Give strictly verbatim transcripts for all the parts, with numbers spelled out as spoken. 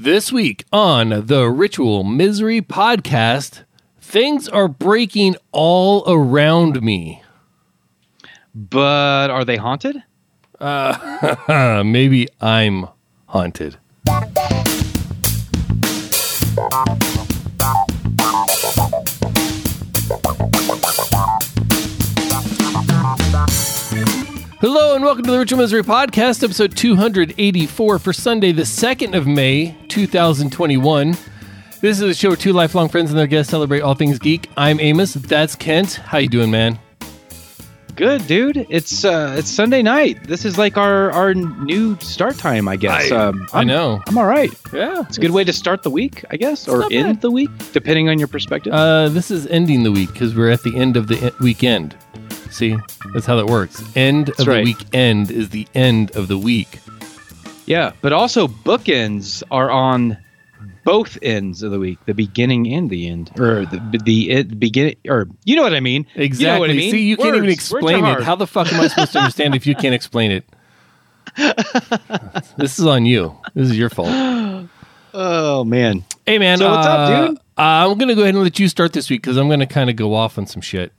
This week on the Ritual Misery Podcast, things are breaking all around me. But are they haunted? Uh, maybe I'm haunted. Hello and welcome to the Ritual Misery Podcast, episode two eighty-four for Sunday, the second of May, two thousand twenty-one. This is a show where two lifelong friends and their guests celebrate all things geek. I'm Amos. That's Kent. How you doing, man? Good, dude. It's uh, it's Sunday night. This is like our, our new start time, I guess. I, um, I know. I'm all right. Yeah. It's a good way to start the week, I guess, or end bad. the week, depending on your perspective. Uh, this is ending the week because we're at the end of the e- weekend. See, that's how that works. End that's of the right. weekend is the end of the week. Yeah, but also bookends are on both ends of the week, the beginning and the end, or the the it, beginning, or you know what I mean? Exactly. You know what I mean? See, you words, can't even explain it. How the fuck am I supposed to understand if you can't explain it? This is on you. This is your fault. Oh man. Hey man. So uh, what's up, dude? I'm gonna go ahead and let you start this week because I'm gonna kind of go off on some shit.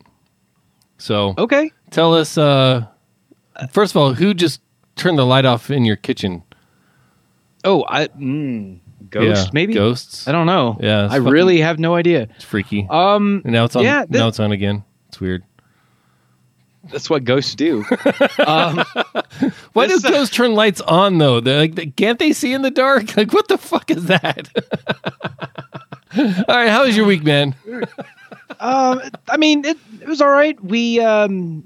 So, okay. Tell us, uh, first of all, who just turned the light off in your kitchen? Oh, I, mm, ghost, yeah, maybe? Ghosts. I don't know. Yeah. I fucking, really have no idea. It's freaky. Um, and now it's on, yeah, this, now it's on again. It's weird. That's what ghosts do. um, Why this, do ghosts uh, turn lights on, though? They're like, can't they see in the dark? Like, what the fuck is that? All right. How was your week, man? Um, I mean, it, it was all right. We um,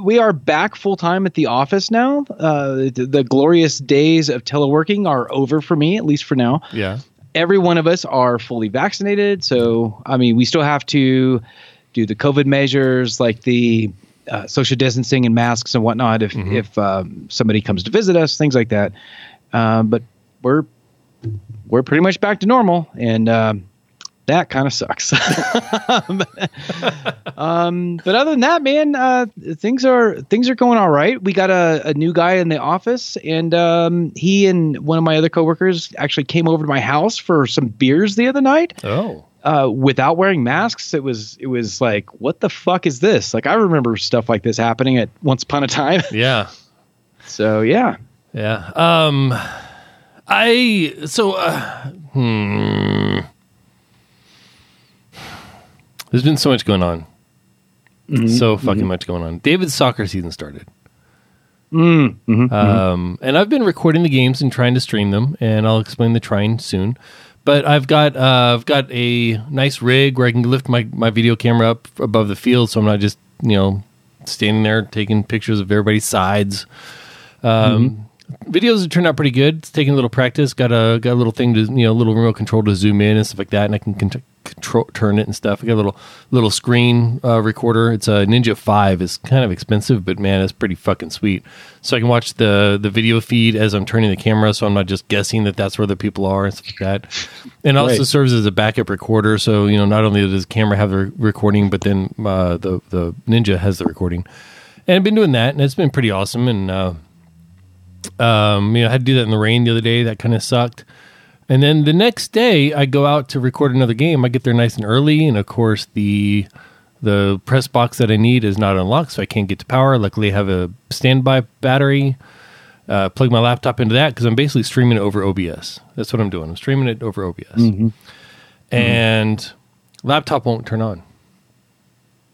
we are back full time at the office now. Uh, the, the glorious days of teleworking are over for me, at least for now. Yeah. Every one of us are fully vaccinated, so I mean, we still have to do the COVID measures, like the uh, social distancing and masks and whatnot, if mm-hmm. if um, somebody comes to visit us, things like that. Um, but we're we're pretty much back to normal, and. Um, That kind of sucks. um, but other than that, man, uh, things are things are going all right. We got a, a new guy in the office, and um, he and one of my other coworkers actually came over to my house for some beers the other night. Oh, uh, without wearing masks, it was it was like, what the fuck is this? Like, I remember stuff like this happening at once upon a time. Yeah. So yeah, yeah. Um, I so uh, hmm. There's been so much going on. Mm-hmm. So fucking mm-hmm. much going on. David's soccer season started. Mm-hmm. Um, mm-hmm. And I've been recording the games and trying to stream them, and I'll explain the trying soon. But I've got uh, I've got a nice rig where I can lift my, my video camera up above the field so I'm not just, you know, standing there taking pictures of everybody's sides. Um, mm-hmm. Videos have turned out pretty good. It's taking a little practice. Got a, got a little thing to, you know, a little remote control to zoom in and stuff like that, and I can continue. Control, turn it and stuff. I got a little little screen uh, recorder. It's a Ninja five. It's kind of expensive, but man, it's pretty fucking sweet. So I can watch the the video feed as I'm turning the camera, so I'm not just guessing that that's where the people are and stuff like that. And right. also serves as a backup recorder. So you know, not only does the camera have the recording, but then uh, the the Ninja has the recording. And I've been doing that, and it's been pretty awesome. And uh, um, you know, I had to do that in the rain the other day. That kind of sucked. And then the next day, I go out to record another game. I get there nice and early, and of course, the the press box that I need is not unlocked, so I can't get to power. Luckily, I have a standby battery. Uh, plug my laptop into that because I'm basically streaming it over O B S. That's what I'm doing. I'm streaming it over O B S. Mm-hmm. And mm-hmm. laptop won't turn on.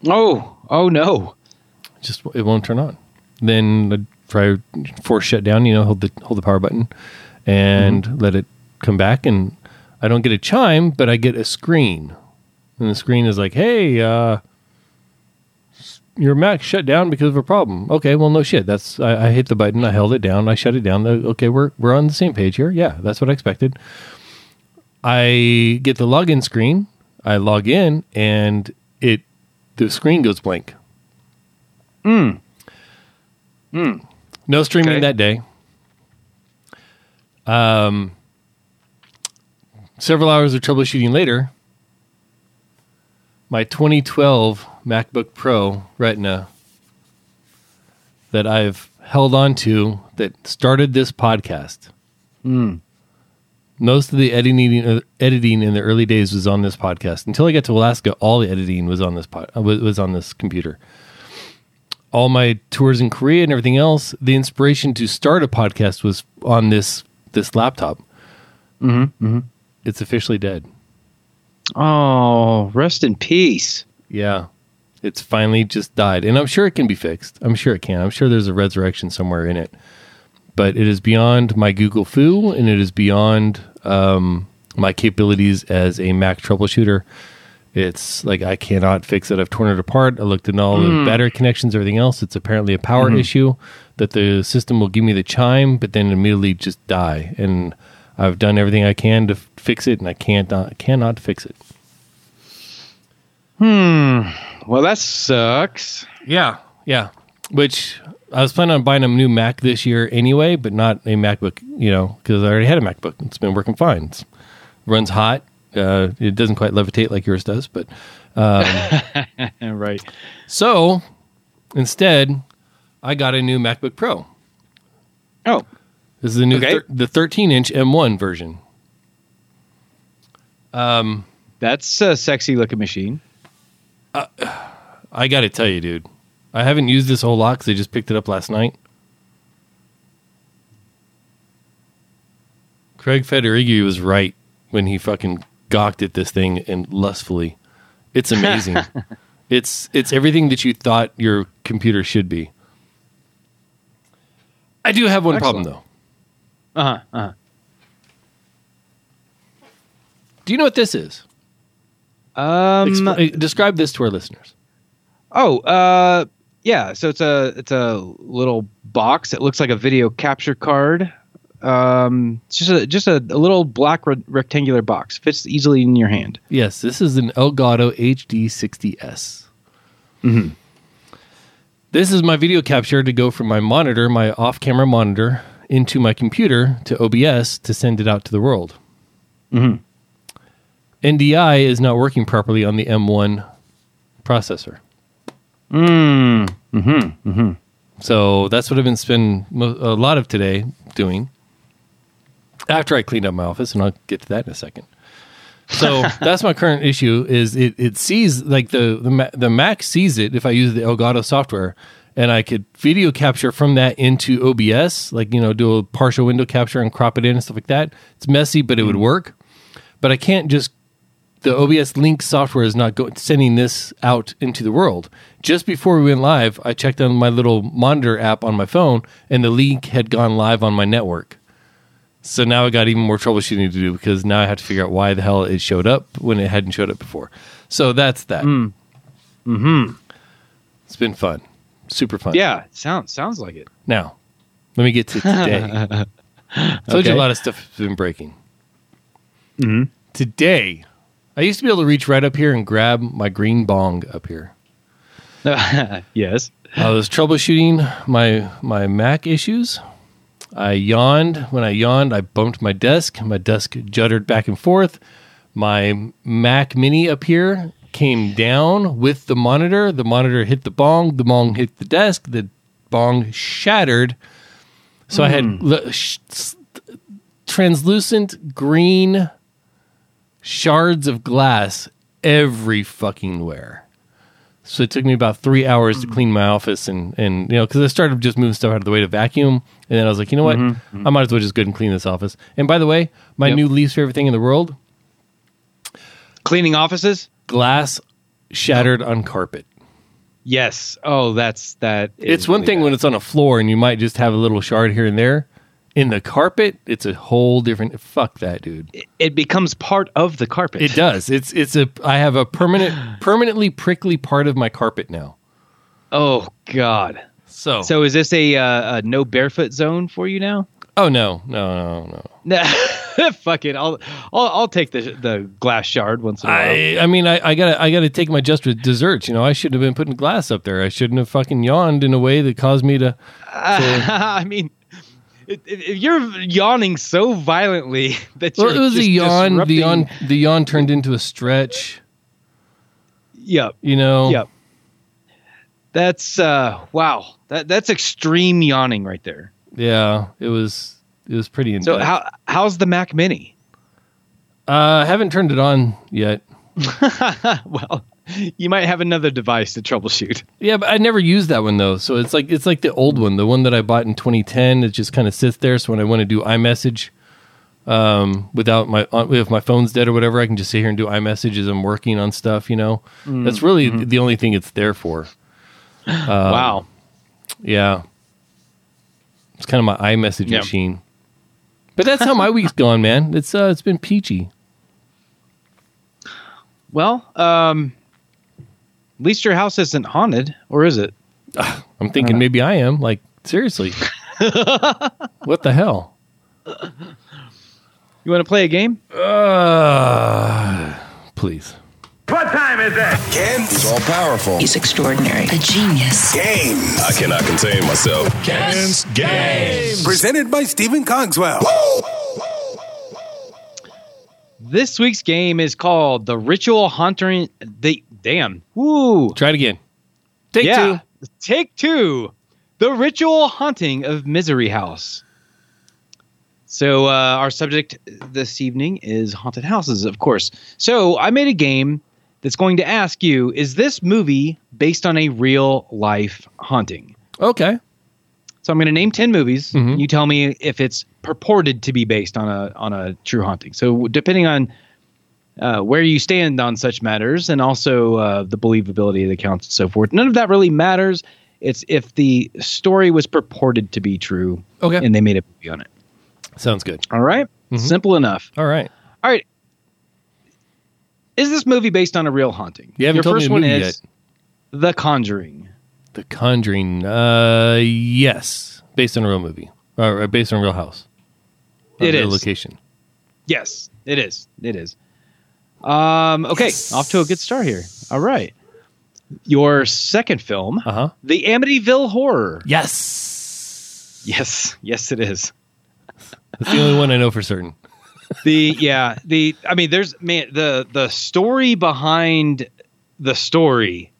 Oh, oh no. Just, it won't turn on. Then I try force shut down, you know, hold the, hold the power button and mm-hmm. let it come back, and I don't get a chime, but I get a screen, and the screen is like, hey, uh your Mac shut down because of a problem. Okay, well, no shit. That's I, I hit the button, I held it down, I shut it down. Okay, we're we're on the same page here. Yeah, that's what I expected. I get the login screen, I log in, and it the screen goes blank. Mm. Mm. No streaming okay. that day. Um Several hours of troubleshooting later, my twenty twelve MacBook Pro Retina that I've held on to that started this podcast mm. Most of the editing uh, editing in the early days was on this podcast. Until I got to Alaska, all the editing was on this pod, uh, was, was on this computer. All my tours in Korea and everything else, the inspiration to start a podcast was on this this laptop. Mm-hmm, mm-hmm. It's officially dead. Oh, rest in peace. Yeah. It's finally just died. And I'm sure it can be fixed. I'm sure it can. I'm sure there's a resurrection somewhere in it. But it is beyond my Google Foo, and it is beyond um, my capabilities as a Mac troubleshooter. It's like I cannot fix it. I've torn it apart. I looked in all mm. the battery connections, everything else. It's apparently a power mm-hmm. issue that the system will give me the chime, but then immediately just die. And I've done everything I can to f- fix it, and I can't not, cannot fix it. Hmm. Well, that sucks. Yeah. Yeah. Which I was planning on buying a new Mac this year anyway, but not a MacBook, you know, because I already had a MacBook. It's been working fine. It runs hot. Uh, it doesn't quite levitate like yours does, but... Um, right. So, instead, I got a new MacBook Pro. Oh. This is the new okay. thir- the thirteen-inch M one version. Um, That's a sexy-looking machine. Uh, I got to tell you, dude. I haven't used this a whole lot because I just picked it up last night. Craig Federighi was right when he fucking gawked at this thing and lustfully. It's amazing. it's it's everything that you thought your computer should be. I do have one Excellent. problem, though. Uh-huh, uh-huh. Do you know what this is? Um, Expl- describe this to our listeners. Oh, uh, yeah. So it's a it's a little box. It looks like a video capture card. Um, it's just a just a, a little black re- rectangular box. Fits easily in your hand. Yes, this is an Elgato H D sixty S. Mm-hmm. This is my video capture to go from my monitor, my off-camera monitor, into my computer to O B S to send it out to the world. Mm-hmm. N D I is not working properly on the M one processor. Mm. Mm-hmm. Mm-hmm. So that's what I've been spending mo- a lot of today doing after I cleaned up my office, and I'll get to that in a second. So that's my current issue is it, it sees, like the, the, Ma- the Mac sees it if I use the Elgato software, and I could video capture from that into O B S, like, you know, do a partial window capture and crop it in and stuff like that. It's messy, but it would work. But I can't just The O B S Link software is not go- sending this out into the world. Just before we went live, I checked on my little monitor app on my phone, and the link had gone live on my network. So now I got even more troubleshooting to do because now I have to figure out why the hell it showed up when it hadn't showed up before. So that's that. Mm. Mm-hmm. It's been fun. Super fun. Yeah, it sounds, sounds like it. Now, let me get to today. I told okay. you a lot of stuff has been breaking. Mm-hmm. Today... I used to be able to reach right up here and grab my green bong up here. Yes. I was troubleshooting my my Mac issues. I yawned. When I yawned, I bumped my desk. My desk juddered back and forth. My Mac Mini up here came down with the monitor. The monitor hit the bong. The bong hit the desk. The bong shattered. So mm. I had l- sh- translucent green... shards of glass every fucking where. So it took me about three hours to clean my office and, and you know, because I started just moving stuff out of the way to vacuum. And then I was like, you know what? Mm-hmm. I might as well just go ahead and clean this office. And by the way, my yep. new lease for everything in the world. Cleaning offices? Glass shattered on carpet. Yes. Oh, that's that. It's one really thing bad. When it's on a floor and you might just have a little shard here and there. In the carpet, it's a whole different... Fuck that, dude. It becomes part of the carpet. It does. It's it's a. I have a permanent, permanently prickly part of my carpet now. Oh, God. So so is this a, uh, a no barefoot zone for you now? Oh, no. No, no, no. Fuck it. I'll, I'll I'll take the the glass shard once in a while. I, I mean, I, I gotta I gotta take my just with desserts. You know, I shouldn't have been putting glass up there. I shouldn't have fucking yawned in a way that caused me to... to I mean... If you're yawning so violently that you're well, it was just a yawn. Disrupting... The yawn, the yawn turned into a stretch. Yep. You know. Yep. That's uh, wow. That that's extreme yawning right there. Yeah, it was. It was pretty intense. So how how's the Mac Mini? Uh, I haven't turned it on yet. Well, you might have another device to troubleshoot. Yeah, but I never used that one, though. So it's like it's like the old one, the one that I bought in twenty ten. It just kind of sits there. So when I want to do iMessage um, without my if my phone's dead or whatever, I can just sit here and do iMessage as I'm working on stuff, you know. Mm-hmm. That's really mm-hmm. the only thing it's there for. Um, wow. Yeah. It's kind of my iMessage yep. machine. But that's how my week's gone, man. It's uh, It's been peachy. Well, um, at least your house isn't haunted, or is it? Uh, I'm thinking uh, maybe I am. Like, seriously. What the hell? You want to play a game? Uh, please. What time is it? Ken is all-powerful. He's extraordinary. A genius. Game. I cannot contain myself. Ken's Games. Presented by Stephen Cogswell. Woo! This week's game is called The Ritual Haunting... The, damn. Woo. Try it again. Take yeah. two. Take two. The Ritual Haunting of Misery House. So uh, our subject this evening is haunted houses, of course. So I made a game... that's going to ask you, is this movie based on a real-life haunting? Okay. So I'm going to name ten movies. Mm-hmm. You tell me if it's purported to be based on a on a true haunting. So depending on uh, where you stand on such matters and also uh, the believability of the accounts and so forth, none of that really matters. It's if the story was purported to be true okay. and they made a movie on it. Sounds good. All right? Mm-hmm. Simple enough. All right. All right. Is this movie based on a real haunting? You haven't Your told first me one is yet. The Conjuring. The Conjuring. Uh, yes. Based on a real movie. Or based on a real house. It is. Location. Yes, it is. It is. Um, okay. Yes. Off to a good start here. All right. Your second film, uh-huh. The Amityville Horror. Yes. Yes. Yes, it is. That's the only one I know for certain. the yeah the I mean there's man the the story behind the story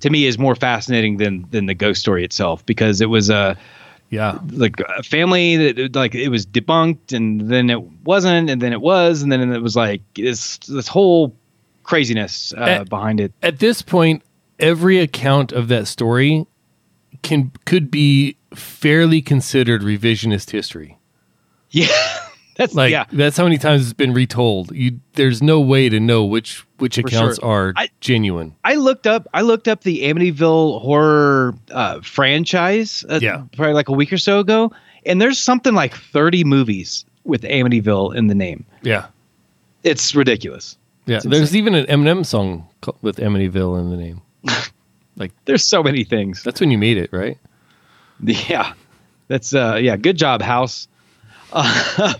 to me is more fascinating than than the ghost story itself, because it was a yeah like a family that like it was debunked and then it wasn't and then it was and then it was like this this whole craziness uh, at, behind it. At this point, every account of that story can could be fairly considered revisionist history. Yeah. That's, like yeah. that's how many times it's been retold. You, there's no way to know which which For accounts sure. are I, genuine. I looked up. I looked up the Amityville Horror uh, franchise. Uh, yeah. probably like a week or so ago, and there's something like thirty movies with Amityville in the name. Yeah, it's ridiculous. Yeah, it's there's even an Eminem song with Amityville in the name. Like, there's so many things. That's when you made it, right? Yeah, that's uh, yeah. Good job, House. Uh,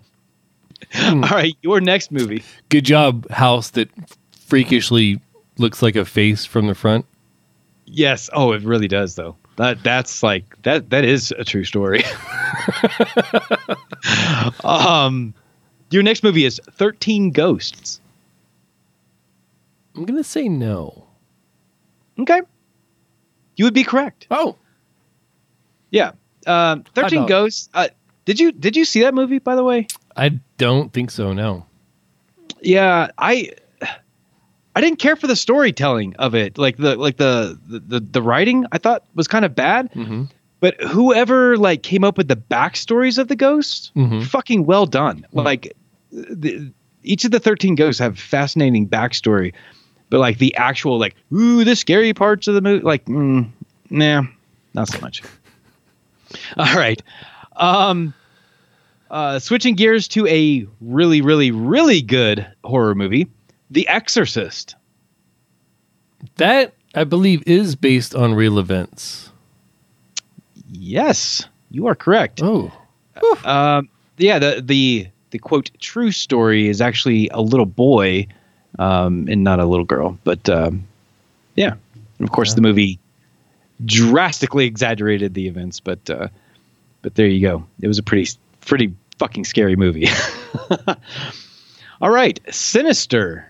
All right, your next movie. Good job, house that freakishly looks like a face from the front. Yes. Oh, it really does, though. That that's like that. That is a true story. um, your next movie is thirteen Ghosts. I'm gonna say no. Okay, you would be correct. Oh, yeah. Uh, thirteen Ghosts. Uh, did you did you see that movie, by the way? I don't think so, no. Yeah, I I didn't care for the storytelling of it. Like the like the the, the writing I thought was kind of bad. Mm-hmm. But whoever like came up with the backstories of the ghosts, mm-hmm. fucking well done. Mm-hmm. Like the, each of the thirteen ghosts have fascinating backstory. But like the actual like ooh the scary parts of the movie, like mm, nah, not so much. All right. Um Uh, switching gears to a really, really, really good horror movie, The Exorcist. That, I believe, is based on real events. Yes, you are correct. Oh. Uh, yeah, the, the the quote, true story is actually a little boy um, and not a little girl. But, um, yeah, and of course, yeah. the movie drastically exaggerated the events, but, uh, but there you go. It was a pretty... pretty fucking scary movie. All right. Sinister.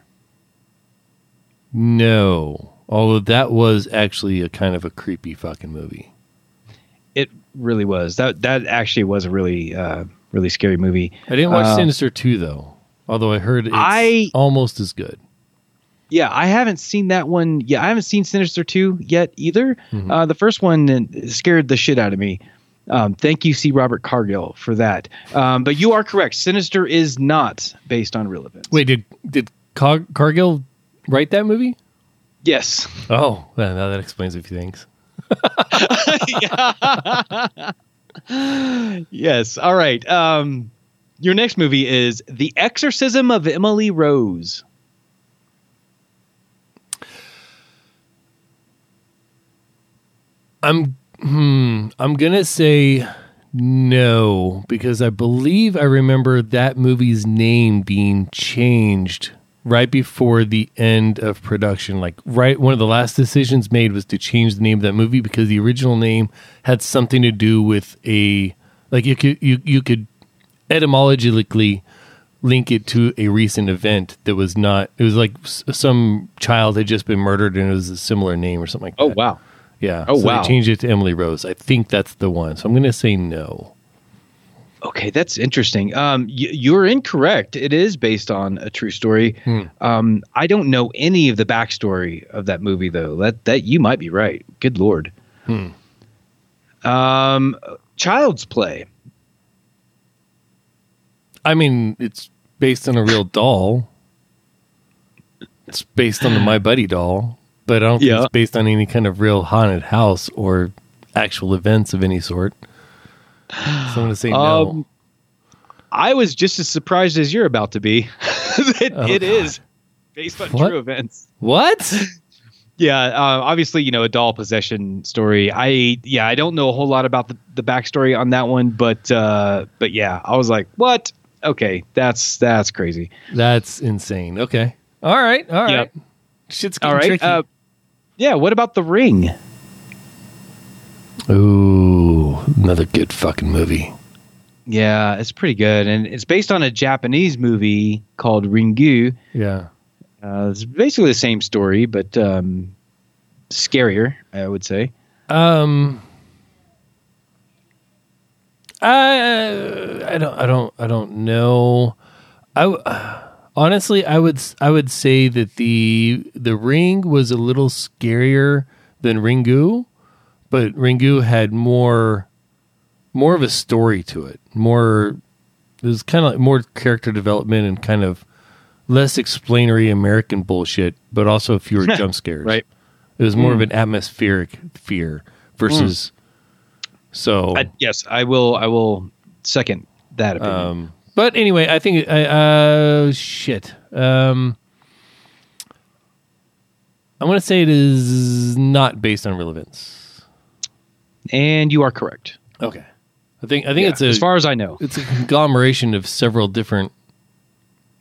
No. Although that was actually a kind of a creepy fucking movie. It really was. That that actually was a really, uh, really scary movie. I didn't watch uh, Sinister two, though. Although I heard it's I, almost as good. Yeah, I haven't seen that one. Yeah, I haven't seen Sinister two yet either. Mm-hmm. Uh, the first one scared the shit out of me. Um, thank you, C. Robert Cargill, for that. Um, but you are correct. Sinister is not based on real events. Wait, did did Car- Cargill write that movie? Yes. Oh, well, now that explains a few things. Yes. All right. Um, your next movie is The Exorcism of Emily Rose. I'm hmm, I'm gonna say no, because I believe I remember that movie's name being changed right before the end of production. Like, right, one of the last decisions made was to change the name of that movie because the original name had something to do with a, like, you could you you could etymologically link it to a recent event that was not. It was like some child had just been murdered and it was a similar name or something like that. Oh wow. Yeah. Oh, so wow. They changed it to Emily Rose. I think that's the one. So I'm going to say no. Okay, that's interesting. Um, y- you're incorrect. It is based on a true story. Hmm. Um, I don't know any of the backstory of that movie, though. That that you might be right. Good Lord. Hmm. Um, Child's Play. I mean, it's based on a real doll. It's based on the My Buddy doll. But I don't think yeah. it's based on any kind of real haunted house or actual events of any sort. So I'm going to say no. Um, I was just as surprised as you're about to be. it oh, it is based on what? true events. What? yeah. Uh, obviously, you know, a doll possession story. I yeah, I don't know a whole lot about the, the backstory on that one, but uh, but yeah, I was like, what? Okay, that's that's crazy. That's insane. Okay. All right. All right. Yep. Shit's getting all right. tricky. Uh, Yeah, what about The Ring? Ooh, another good fucking movie. Yeah, it's pretty good. And it's based on a Japanese movie called Ringu. Yeah. Uh, it's basically the same story, but um, scarier, I would say. Um, I, I don't, I don't, I don't know. I, uh, Honestly, I would I would say that the the Ring was a little scarier than Ringu, but Ringu had more more of a story to it. More, it was kind of like more character development and kind of less explanatory American bullshit, but also fewer jump scares. Right, it was more mm. of an atmospheric fear versus. Mm. So I, yes, I will. I will second that opinion. Um, But anyway, I think, I, uh, shit. Um, I want to say it is not based on real events. And you are correct. Okay. I think, I think yeah, it's a, as far as I know, it's a conglomeration of several different,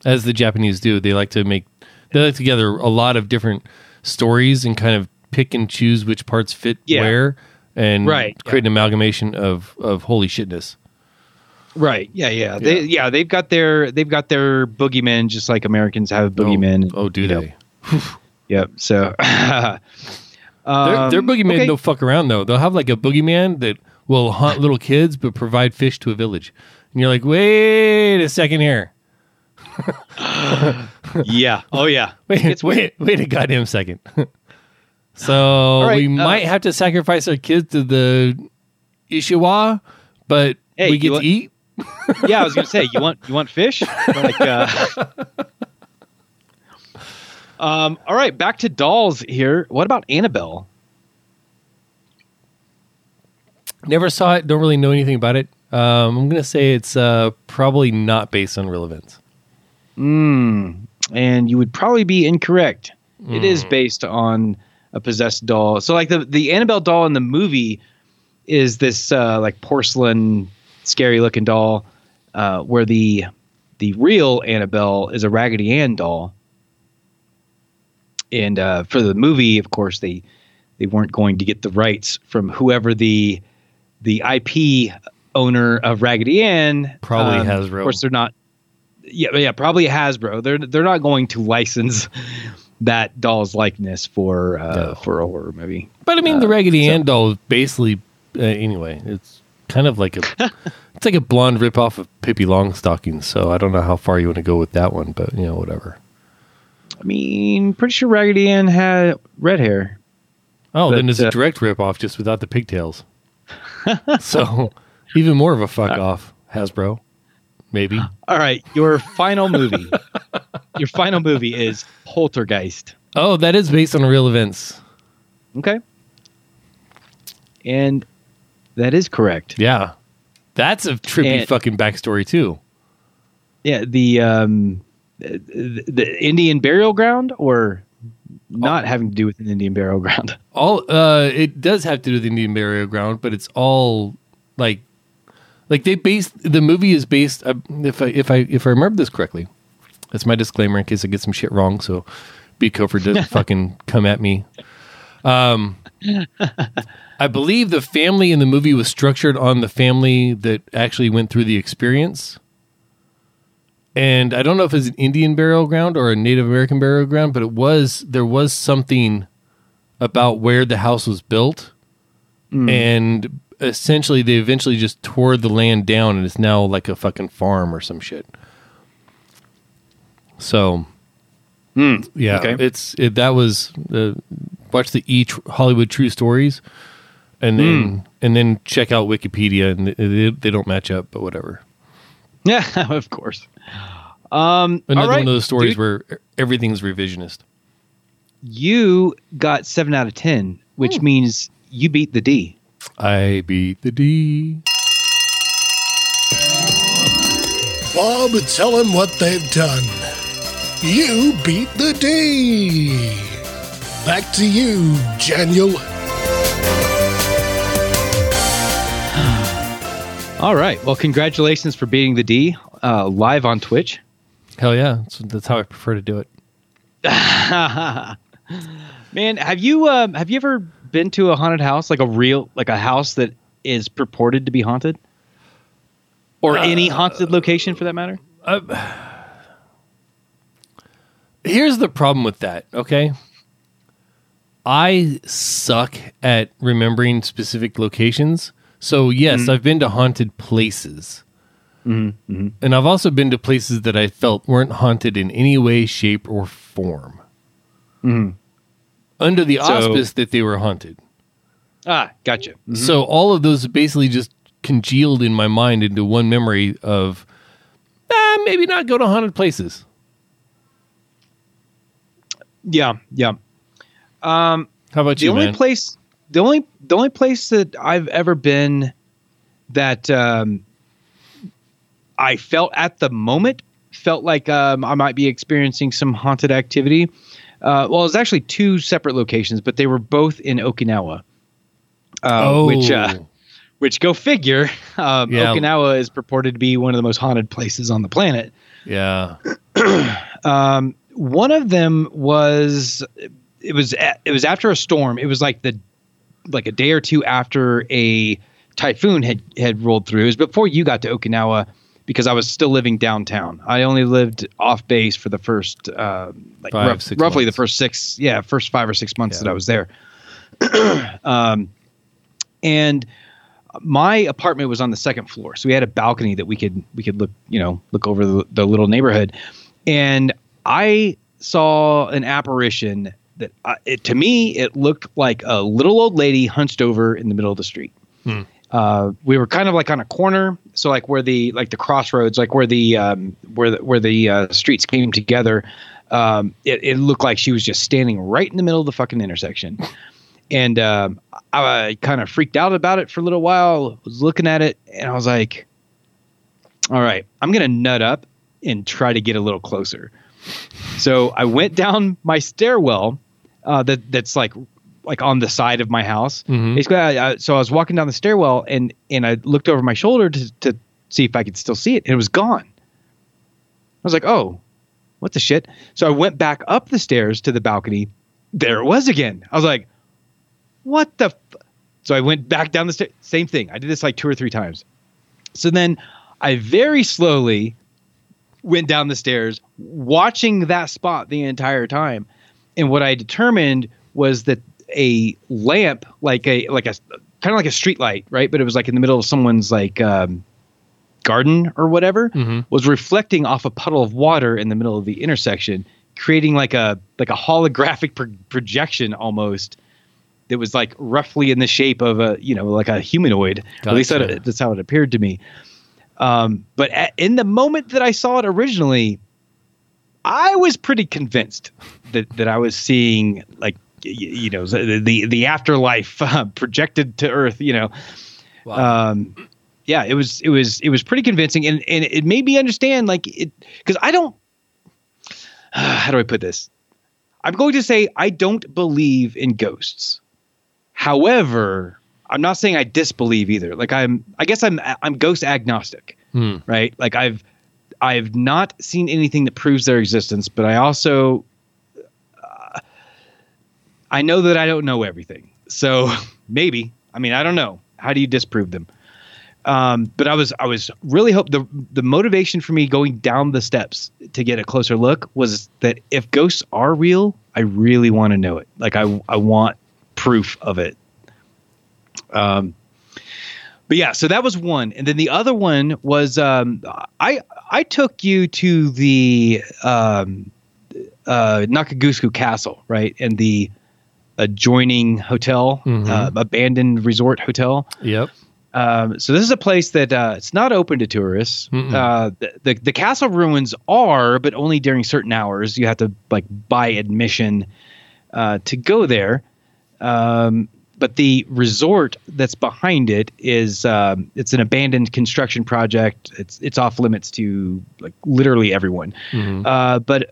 as the Japanese do, they like to make, they like to gather a lot of different stories and kind of pick and choose which parts fit yeah. where and right, create yeah. an amalgamation of, of holy shitness. Right. Yeah. Yeah. They, yeah. yeah. They've got their. They've got their boogeymen, just like Americans have boogeymen. Oh, oh do they? Yep. So. um, their, their boogeymen okay. don't fuck around though. They'll have like a boogeyman that will haunt little kids, but provide fish to a village. And you're like, wait a second here. yeah. Oh yeah. Wait. It's wait. Wait a goddamn second. So right, we uh, might have to sacrifice our kids to the Ishiwa, but hey, we get want- to eat. Yeah, I was gonna say, you want you want fish? Like, uh, um, all right, back to dolls here. What about Annabelle? Never saw it. Don't really know anything about it. Um, I'm gonna say it's uh, probably not based on real events. Mm, and you would probably be incorrect. Mm. It is based on a possessed doll. So, like the the Annabelle doll in the movie is this uh, like porcelain, scary-looking doll, uh, where the the real Annabelle is a Raggedy Ann doll. And uh, for the movie, of course, they they weren't going to get the rights from whoever the the I P owner of Raggedy Ann probably um, Hasbro. Of course, they're not. Yeah, yeah, probably Hasbro. They're they're not going to license that doll's likeness for uh, no. for a horror movie. But I mean, uh, the Raggedy so. Ann doll basically uh, anyway. It's kind of like a it's like a blonde ripoff of Pippi Longstocking, so I don't know how far you want to go with that one, but you know, whatever. I mean, pretty sure Raggedy Ann had red hair. Oh, but then it's uh, a direct ripoff, just without the pigtails. So, even more of a fuck off, Hasbro. Maybe. All right, your final movie. Your final movie is Poltergeist. Oh, that is based on real events. Okay. And that is correct. Yeah. That's a trippy and, fucking backstory, too. Yeah, the um, the, the Indian burial ground, or not all, having to do with an Indian burial ground? All uh, it does have to do with the Indian burial ground, but it's all, like, like they based, the movie is based, uh, if, I, if, I, if I remember this correctly, that's my disclaimer in case I get some shit wrong, so B. Cofer doesn't fucking come at me. Um, I believe the family in the movie was structured on the family that actually went through the experience. And I don't know if it's an Indian burial ground or a Native American burial ground, but it was, there was something about where the house was built. Mm. And essentially they eventually just tore the land down and it's now like a fucking farm or some shit. So, mm. yeah, okay. it's, it, that was the, uh, watch the E! Hollywood True Stories, and then mm. and then check out Wikipedia, and they, they don't match up, but whatever. Yeah, of course. Um, Another right, one of those stories dude. where everything's revisionist. You got seven out of ten, which mm. means you beat the D. I beat the D. Bob, tell them what they've done. You beat the D. Back to you, Daniel. All right. Well, congratulations for beating the D uh, live on Twitch. Hell yeah. That's, that's how I prefer to do it. Man, have you um, have you ever been to a haunted house? Like a real, like a house that is purported to be haunted? Or uh, any haunted location for that matter? Uh, here's the problem with that, okay? I suck at remembering specific locations. So, yes, mm-hmm. I've been to haunted places. Mm-hmm. Mm-hmm. And I've also been to places that I felt weren't haunted in any way, shape, or form. Mm-hmm. Under the so, auspice that they were haunted. Ah, gotcha. Mm-hmm. So, all of those basically just congealed in my mind into one memory of, ah, maybe not go to haunted places. Yeah, yeah. Um, How about the you, only man? place, the only the only place that I've ever been that um, I felt at the moment felt like um, I might be experiencing some haunted activity. Uh, well, it was actually two separate locations, but they were both in Okinawa. Um, oh, which uh, which go figure. Um, yeah. Okinawa is purported to be one of the most haunted places on the planet. Yeah. um, one of them was. It was it was after a storm. It was like the like a day or two after a typhoon had, had rolled through. It was before you got to Okinawa because I was still living downtown. I only lived off base for the first uh, like five, rough, roughly months. the first six yeah first five or six months yeah. that I was there. um, and my apartment was on the second floor, so we had a balcony that we could we could look you know look over the, the little neighborhood. And I saw an apparition. That I, it, to me, it looked like a little old lady hunched over in the middle of the street. Hmm. Uh, we were kind of like on a corner, so like where the like the crossroads, like where the um, where the, where the uh, streets came together. Um, it, it looked like she was just standing right in the middle of the fucking intersection, and um, I, I kind of freaked out about it for a little while. Was looking at it, and I was like, "All right, I'm gonna nut up and try to get a little closer." So I went down my stairwell. Uh, that that's like like on the side of my house. Mm-hmm. Basically, I, I, so I was walking down the stairwell and and I looked over my shoulder to to see if I could still see it. And it was gone. I was like, oh, what the shit? So I went back up the stairs to the balcony. There it was again. I was like, what the? F-? So I went back down the stairs. Same thing. I did this like two or three times. So then I very slowly went down the stairs, watching that spot the entire time. And what I determined was that a lamp, like a like a kind of like a street light, right? But it was like in the middle of someone's like um, garden or whatever, mm-hmm. was reflecting off a puddle of water in the middle of the intersection, creating like a like a holographic pro- projection almost. That was like roughly in the shape of a, you know, like a humanoid. Gotcha. At least that, that's how it appeared to me. Um, but at, in the moment that I saw it originally, I was pretty convinced that, that I was seeing like, you know, the, the, the afterlife uh, projected to Earth, you know. Wow. Um, yeah, it was, it was, it was pretty convincing. And, and it made me understand like it, cause I don't, uh, how do I put this? I'm going to say, I don't believe in ghosts. However, I'm not saying I disbelieve either. Like I'm, I guess I'm, I'm ghost agnostic, hmm. right? Like I've, I've not seen anything that proves their existence, but I also, uh, I know that I don't know everything. So maybe, I mean, I don't know. How do you disprove them? Um, but I was, I was really hope the, the motivation for me going down the steps to get a closer look was that if ghosts are real, I really want to know it. Like I, I want proof of it. Um, but yeah, so that was one. And then the other one was, um, I, I took you to the, um, uh, Nakagusaku Castle, right. And the adjoining hotel, mm-hmm. uh, abandoned resort hotel. Yep. Um, so this is a place that, uh, it's not open to tourists. Mm-mm. Uh, the, the, the castle ruins are, but only during certain hours. You have to like buy admission, uh, to go there. Um, but the resort that's behind it is, um, it's an abandoned construction project. It's, it's off limits to like literally everyone. Mm-hmm. Uh, but,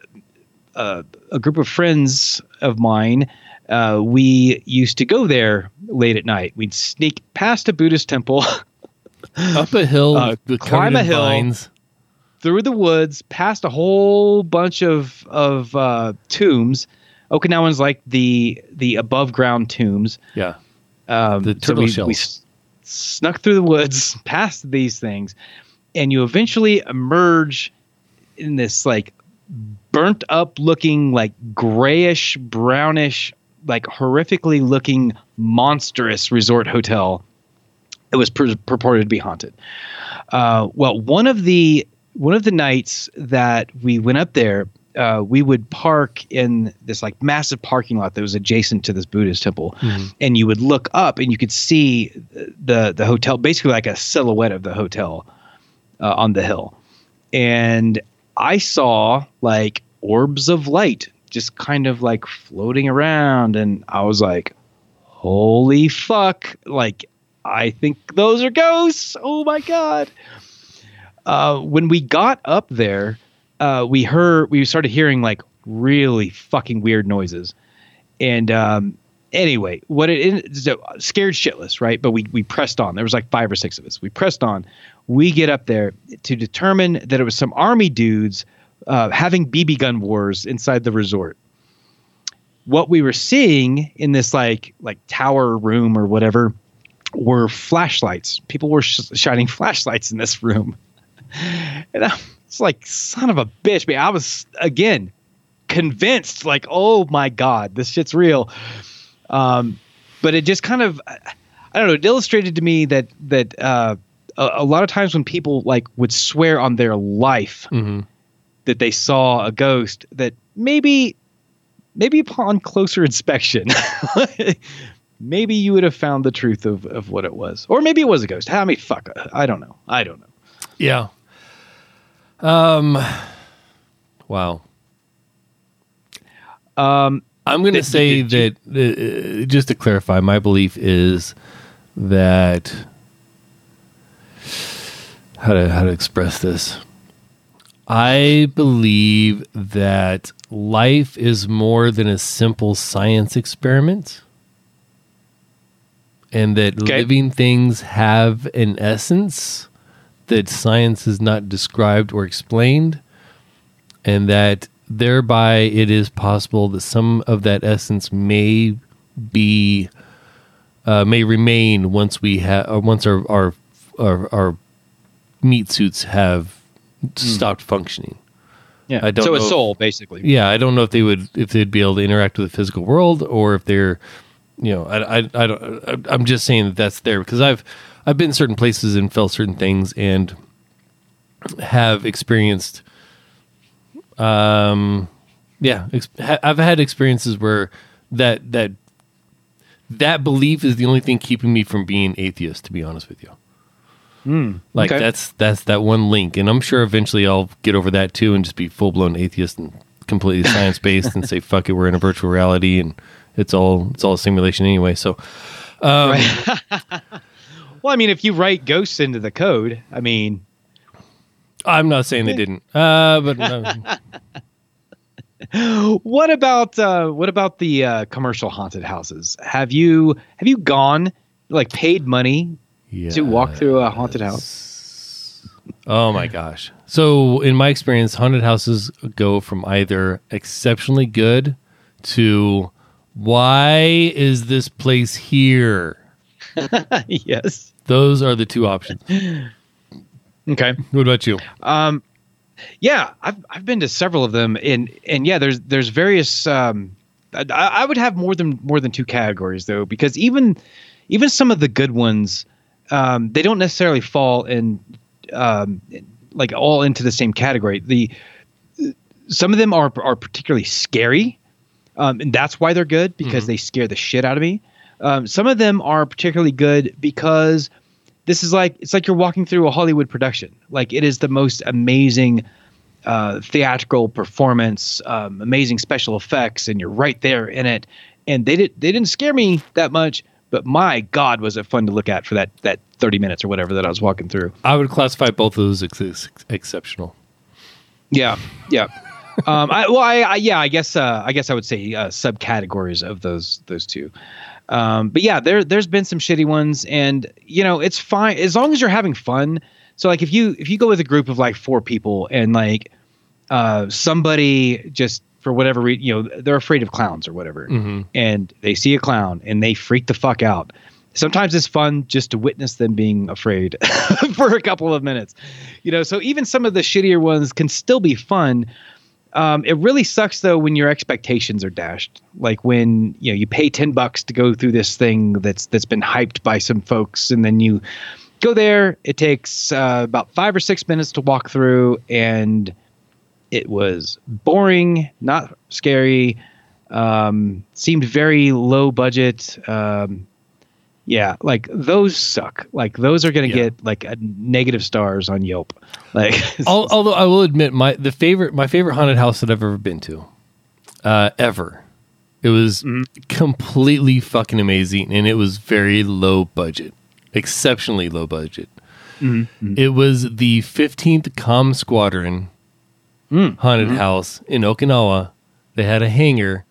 uh, a group of friends of mine, uh, we used to go there late at night. We'd sneak past a Buddhist temple, up a hill, uh, climb a hill, vines. Through the woods, past a whole bunch of, of, uh, tombs. Okinawans like the the above ground tombs. Yeah, um, the turtle so we, shells. We s- snuck through the woods past these things, and you eventually emerge in this like burnt up looking, like grayish, brownish, like horrifically looking, monstrous resort hotel. It was pur- purported to be haunted. Uh, well, one of the one of the nights that we went up there. Uh, we would park in this like massive parking lot that was adjacent to this Buddhist temple. Mm-hmm. And you would look up and you could see the, the hotel, basically like a silhouette of the hotel uh, on the hill. And I saw like orbs of light just kind of like floating around. And I was like, holy fuck. Like, I think those are ghosts. Oh my God. Uh, when we got up there, Uh, we heard, we started hearing like really fucking weird noises. And, um, anyway, what it is, so scared shitless, right? But we, we pressed on. There was like five or six of us. We pressed on. We get up there to determine that it was some army dudes, uh, having B B gun wars inside the resort. What we were seeing in this like, like tower room or whatever were flashlights. People were sh- shining flashlights in this room. And I'm, It's like, son of a bitch, man. I was, again, convinced, like, oh, my God, this shit's real. Um, but it just kind of, I don't know, it illustrated to me that that uh, a, a lot of times when people, like, would swear on their life mm-hmm. that they saw a ghost, that maybe, maybe upon closer inspection, maybe you would have found the truth of, of what it was. Or maybe it was a ghost. I mean, fuck, I don't know. I don't know. Yeah. Um, wow. Um, I'm going to say did, that, you, uh, just to clarify, my belief is that, how to, how to express this. I believe that life is more than a simple science experiment and that okay. living things have an essence that science is not described or explained, and that thereby it is possible that some of that essence may be, uh, may remain once we have, once our, our, our, our meat suits have mm. stopped functioning. Yeah. I don't so know a soul if, basically. Yeah. I don't know if they would, if they'd be able to interact with the physical world or if they're you know, I, I, I don't, I'm just saying that that's there because I've, I've been certain places and felt certain things and have experienced, um, yeah, ex- I've had experiences where that, that, that belief is the only thing keeping me from being atheist, to be honest with you. Mm, like okay. that's, that's that one link. And I'm sure eventually I'll get over that too and just be full blown atheist and completely science based and say, fuck it, we're in a virtual reality and it's all, it's all a simulation anyway. So, um, right. Well, I mean, if you write ghosts into the code, I mean, I'm not saying they didn't, uh, but uh, what about, uh, what about the, uh, commercial haunted houses? Have you, have you gone like paid money? Yes. To walk through a haunted house. Oh my gosh. So in my experience, haunted houses go from either exceptionally good to why is this place here? Yes. Those are the two options. Okay. What about you? Um, yeah, I've, I've been to several of them and, and yeah, there's, there's various, um, I, I would have more than, more than two categories though, because even, even some of the good ones, Um, they don't necessarily fall in um, like all into the same category. The some of them are are particularly scary, um, and that's why they're good because mm-hmm. they scare the shit out of me. Um, some of them are particularly good because this is like it's like you're walking through a Hollywood production. Like it is the most amazing uh, theatrical performance, um, amazing special effects, and you're right there in it. And they did they didn't scare me that much. But my God, was it fun to look at for that, that thirty minutes or whatever that I was walking through. I would classify both of those ex- ex- exceptional. Yeah, yeah. um, I, well, I, I, yeah, I guess uh, I guess I would say uh, subcategories of those those two. Um, but yeah, there there's been some shitty ones, and you know it's fine as long as you're having fun. So like if you if you go with a group of like four people and like uh, somebody just. For whatever reason, you know, they're afraid of clowns or whatever. Mm-hmm. And they see a clown and they freak the fuck out. Sometimes it's fun just to witness them being afraid for a couple of minutes. You know, so even some of the shittier ones can still be fun. Um, it really sucks, though, when your expectations are dashed. Like when, you know, you pay ten bucks to go through this thing that's that's been hyped by some folks. And then you go there. It takes uh, about five or six minutes to walk through and... It was boring, not scary, um, seemed very low budget. Um, yeah, like those suck. Like those are going to yeah. get like a negative stars on Yelp. Like, although I will admit my the favorite my favorite haunted house that I've ever been to, uh, ever. It was mm-hmm. completely fucking amazing, and it was very low budget, exceptionally low budget. Mm-hmm. It was the fifteenth Com Squadron. Mm. Haunted mm-hmm. house in Okinawa. They had a hangar,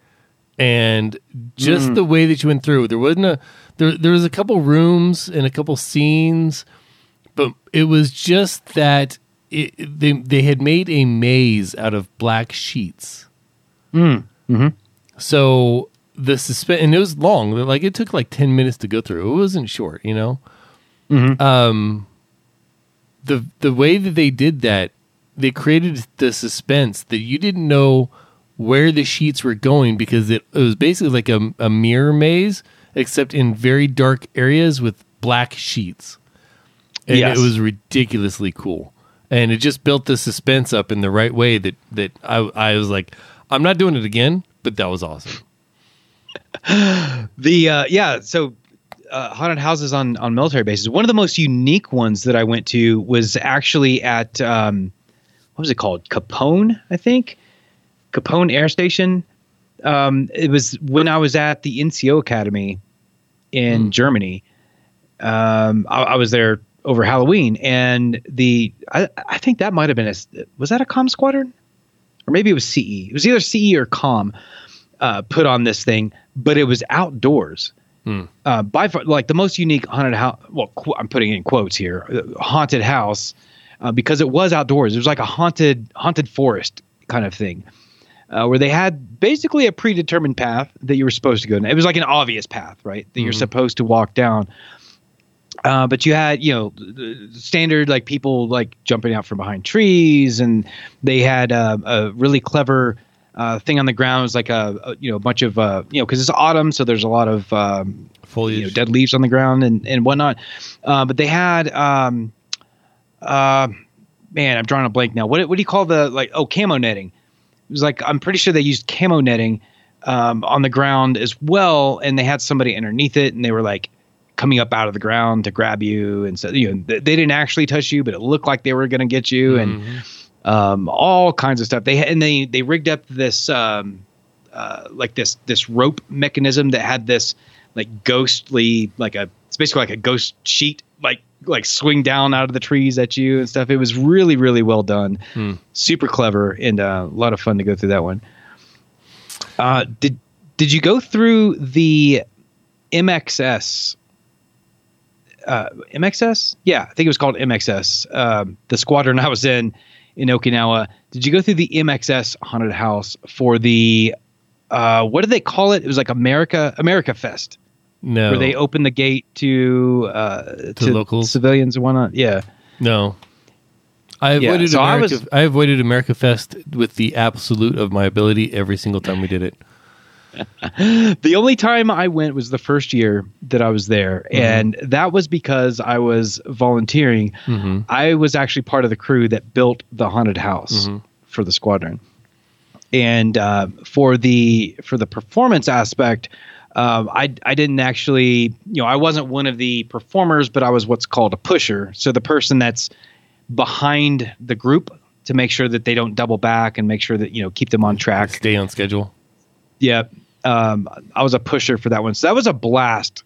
and just mm. the way that you went through, there wasn't a there. There was a couple rooms and a couple scenes, but it was just that it, they they had made a maze out of black sheets. Mm. Mm-hmm. So the suspense, and it was long. Like it took like ten minutes to go through. It wasn't short, you know. Mm-hmm. Um, the the way that they did that. They created the suspense that you didn't know where the sheets were going because it, it was basically like a, a mirror maze, except in very dark areas with black sheets. And yes. It was ridiculously cool. And it just built the suspense up in the right way that, that I, I was like, I'm not doing it again, but that was awesome. the, uh, yeah. So, Uh, haunted houses on, on military bases. One of the most unique ones that I went to was actually at, um, what was it called? Capone, I think. Capone Air Station. Um, it was when I was at the N C O Academy in mm. Germany. Um, I, I was there over Halloween, and the I, I think that might have been a was that a Com Squadron, or maybe it was C E. It was either C E or Com uh, put on this thing, but it was outdoors. Mm. Uh, by far, like the most unique haunted house. Well, qu- I'm putting in quotes here, haunted house. Uh, because it was outdoors. It was like a haunted haunted forest kind of thing uh, where they had basically a predetermined path that you were supposed to go down. It was like an obvious path, right, that mm-hmm. you're supposed to walk down. Uh, but you had, you know, standard like people like jumping out from behind trees, and they had uh, a really clever uh, thing on the ground. It was like a, a you know, a bunch of, uh, you know, because it's autumn, so there's a lot of um, foliage, you know, dead leaves on the ground and, and whatnot. Uh, but they had, um, uh, man, I'm drawing a blank now. What, what do you call the, like, oh, camo netting. It was like, I'm pretty sure they used camo netting um, on the ground as well. And they had somebody underneath it, and they were like coming up out of the ground to grab you. And so, you know, th- they didn't actually touch you, but it looked like they were going to get you. Mm-hmm. And, um, all kinds of stuff. They and they, they rigged up this, um, uh, like this, this rope mechanism that had this like ghostly, like a, it's basically like a ghost sheet, like, like swing down out of the trees at you and stuff. It was really, really well done. Hmm. Super clever. And uh, a lot of fun to go through that one. Uh, did, did you go through the M X S? Uh, M X S? Yeah. I think it was called M X S. Um, the squadron I was in, in Okinawa. Did you go through the M X S haunted house for the, uh, what did they call it? It was like America, America Fest. No. Where they open the gate to uh, to, to locals, civilians and whatnot. Yeah. No. I avoided yeah, so America. I, was, I avoided America Fest with the absolute of my ability every single time we did it. The only time I went was the first year that I was there, mm-hmm. and that was because I was volunteering. Mm-hmm. I was actually part of the crew that built the haunted house mm-hmm. for the squadron, and uh, for the for the performance aspect. Um, I I didn't actually, you know, I wasn't one of the performers, but I was what's called a pusher. So the person that's behind the group to make sure that they don't double back and make sure that, you know, keep them on track. Stay on schedule. Yeah. Um, I was a pusher for that one. So that was a blast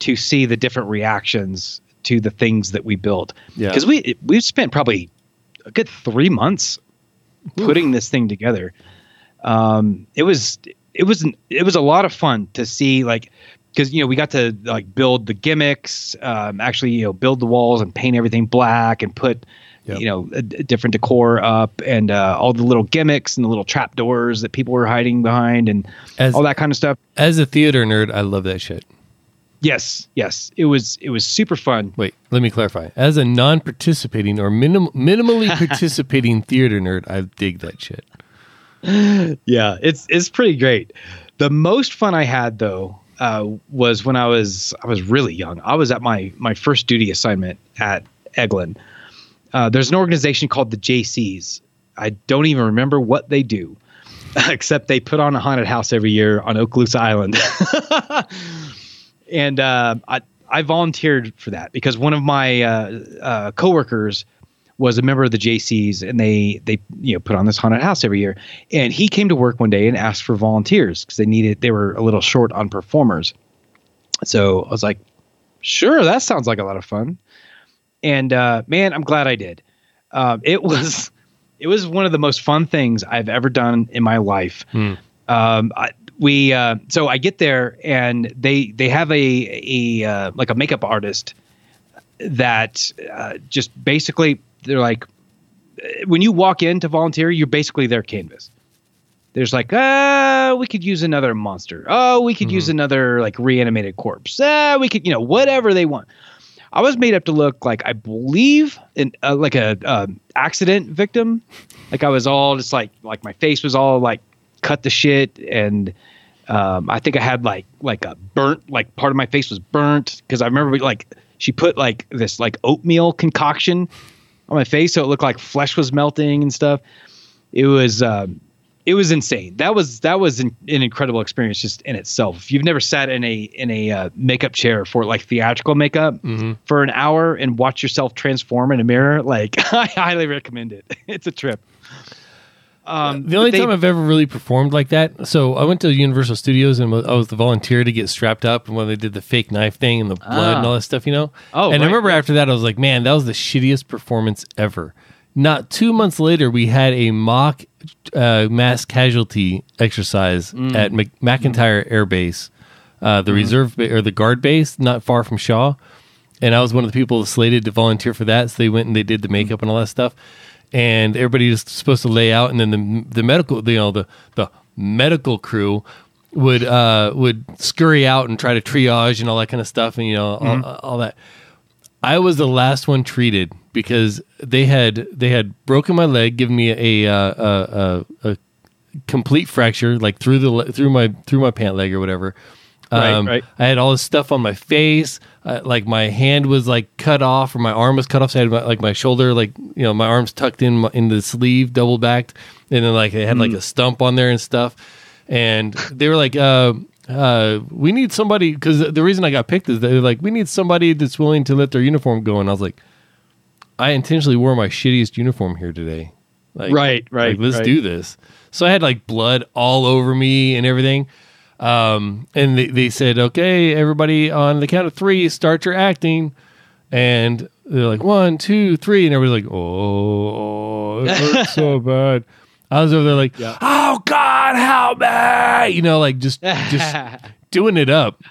to see the different reactions to the things that we built. Yeah. Because we, we've spent probably a good three months Ooh. putting this thing together. Um, it was... It was it was a lot of fun to see, like, because, you know, we got to like build the gimmicks, um, actually, you know, build the walls and paint everything black and put, yep. you know, a, a different decor up and uh, all the little gimmicks and the little trap doors that people were hiding behind and as, all that kind of stuff. As a theater nerd, I love that shit. Yes, yes, it was it was super fun. Wait, let me clarify. As a non-participating or minim- minimally participating theater nerd, I dig that shit. Yeah, it's it's pretty great. The most fun I had though uh, was when I was I was really young. I was at my my first duty assignment at Eglin. Uh, there's an organization called the Jaycees. I don't even remember what they do, except they put on a haunted house every year on Okaloosa Island. And uh, I I volunteered for that because one of my uh, uh, coworkers was a member of the Jaycees, and they, they you know put on this haunted house every year. And he came to work one day and asked for volunteers because they needed they were a little short on performers. So I was like, sure, that sounds like a lot of fun. And uh, man, I'm glad I did. Uh, it was it was one of the most fun things I've ever done in my life. Hmm. Um, I, we uh, so I get there and they they have a a uh, like a makeup artist that uh, just basically. They're like, when you walk in to volunteer, you're basically their canvas. There's like, ah, we could use another monster. Oh, we could mm-hmm. use another like reanimated corpse. Ah, we could, you know, whatever they want. I was made up to look like, I believe, in uh, like a uh, accident victim. Like I was all just like, like my face was all like cut to shit. And um, I think I had like, like a burnt, like part of my face was burnt. Cause I remember like, she put like this like oatmeal concoction on my face, so it looked like flesh was melting and stuff. It was, um, it was insane. That was that was an, an incredible experience just in itself. If you've never sat in a in a uh, makeup chair for like theatrical makeup mm-hmm. for an hour and watch yourself transform in a mirror, like I highly recommend it. It's a trip. Um, the only they, time I've ever really performed like that. So I went to Universal Studios and I was the volunteer to get strapped up. And when they did the fake knife thing and the blood ah. and all that stuff, you know, oh, and right. I remember after that, I was like, man, that was the shittiest performance ever. Not two months later, we had a mock uh, mass casualty exercise mm. at Mac- McIntyre mm. Air Base, uh, the mm. reserve ba- or the guard base, not far from Shaw. And I was one of the people slated to volunteer for that. So they went and they did the makeup mm. and all that stuff. And everybody was supposed to lay out, and then the the medical, you know, the, the medical crew would uh, would scurry out and try to triage and all that kind of stuff, and you know, mm-hmm. all, all that. I was the last one treated because they had they had broken my leg, given me a a a, a, complete fracture, like through the through my through my pant leg or whatever. Um, right, right. I had all this stuff on my face, uh, like my hand was like cut off, or my arm was cut off. So I had my, like my shoulder, like you know, my arms tucked in my, in the sleeve, double backed, and then like it had mm. like a stump on there and stuff. And they were like, uh, uh, "We need somebody," because the reason I got picked is they're like, "We need somebody that's willing to let their uniform go." And I was like, "I intentionally wore my shittiest uniform here today." Like, right, right. Like, let's right. do this. So I had like blood all over me and everything. Um, and they, they said, okay, everybody on the count of three, start your acting. And they're like, one, two, three. And everybody's like, oh, it hurts so bad. I was over there like, yeah. oh God, help me. You know, like just, just doing it up.